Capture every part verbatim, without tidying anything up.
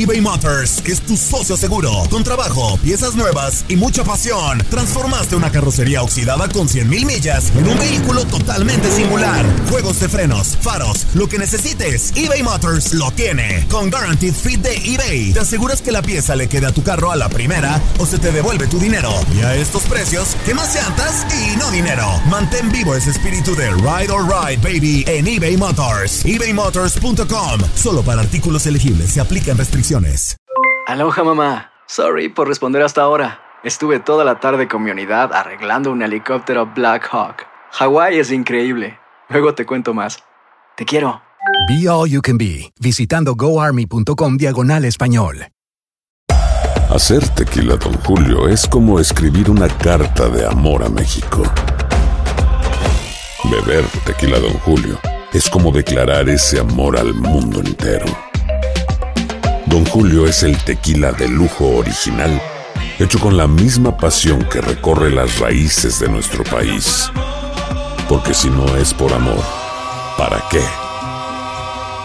eBay Motors es tu socio seguro. Con trabajo, piezas nuevas y mucha pasión, transformaste una carrocería oxidada con cien mil millas en un vehículo totalmente singular. Juegos de frenos, faros, lo que necesites, eBay Motors lo tiene. Con Guaranteed Fit de eBay, te aseguras que la pieza le quede a tu carro a la primera o se te devuelve tu dinero. Y a estos precios, ¿qué más llantas y no dinero? Mantén vivo ese espíritu de Ride or Ride, baby, en eBay Motors. eBay Motors punto com. Solo para artículos elegibles. Se aplican restricciones. Aloha, mamá. Sorry por responder hasta ahora. Estuve toda la tarde con mi unidad arreglando un helicóptero Black Hawk. Hawái es increíble. Luego te cuento más. Te quiero. Be All You Can Be. Visitando goarmy.com diagonal español. Hacer tequila Don Julio es como escribir una carta de amor a México. Beber tequila Don Julio es como declarar ese amor al mundo entero. Don Julio es el tequila de lujo original, hecho con la misma pasión que recorre las raíces de nuestro país. Porque si no es por amor, ¿para qué?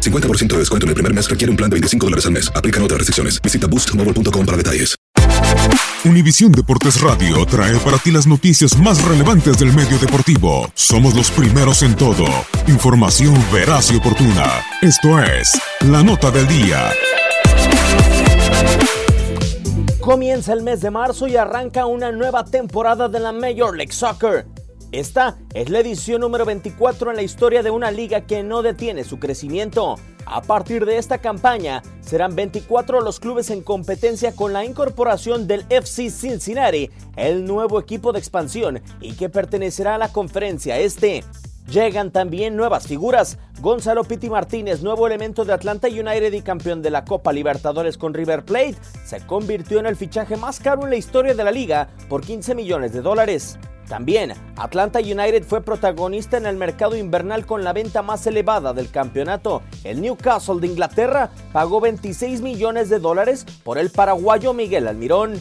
cincuenta por ciento de descuento en el primer mes requiere un plan de veinticinco dólares al mes. Aplican otras restricciones. Visita boost mobile punto com para detalles. Univisión Deportes Radio trae para ti las noticias más relevantes del medio deportivo. Somos los primeros en todo. Información veraz y oportuna. Esto es La Nota del Día. Comienza el mes de marzo y arranca una nueva temporada de la Major League Soccer. Esta es la edición número veinticuatro en la historia de una liga que no detiene su crecimiento. A partir de esta campaña, serán veinticuatro los clubes en competencia con la incorporación del F C Cincinnati, el nuevo equipo de expansión y que pertenecerá a la Conferencia Este. Llegan también nuevas figuras. Gonzalo Pitti Martínez, nuevo elemento de Atlanta United y campeón de la Copa Libertadores con River Plate, se convirtió en el fichaje más caro en la historia de la liga por quince millones de dólares. También, Atlanta United fue protagonista en el mercado invernal con la venta más elevada del campeonato. El Newcastle de Inglaterra pagó veintiséis millones de dólares por el paraguayo Miguel Almirón.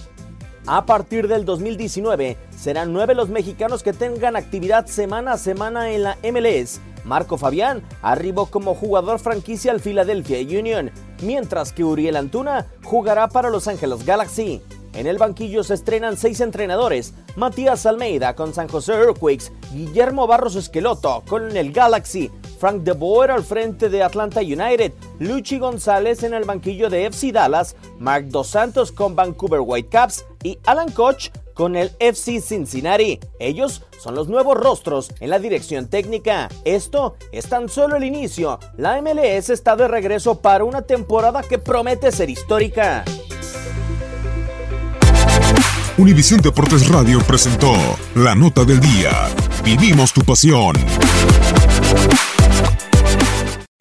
A partir del dos mil diecinueve, serán nueve los mexicanos que tengan actividad semana a semana en la M L S. Marco Fabián arribó como jugador franquicia al Philadelphia Union, mientras que Uriel Antuna jugará para Los Ángeles Galaxy. En el banquillo se estrenan seis entrenadores: Matías Almeida con San José Earthquakes, Guillermo Barros Schelotto con el Galaxy, Frank De Boer al frente de Atlanta United, Luchi González en el banquillo de F C Dallas, Mark Dos Santos con Vancouver Whitecaps y Alan Koch con el F C Cincinnati. Ellos son los nuevos rostros en la dirección técnica. Esto es tan solo el inicio. La M L S está de regreso para una temporada que promete ser histórica. Univisión Deportes Radio presentó La Nota del Día. Vivimos tu pasión.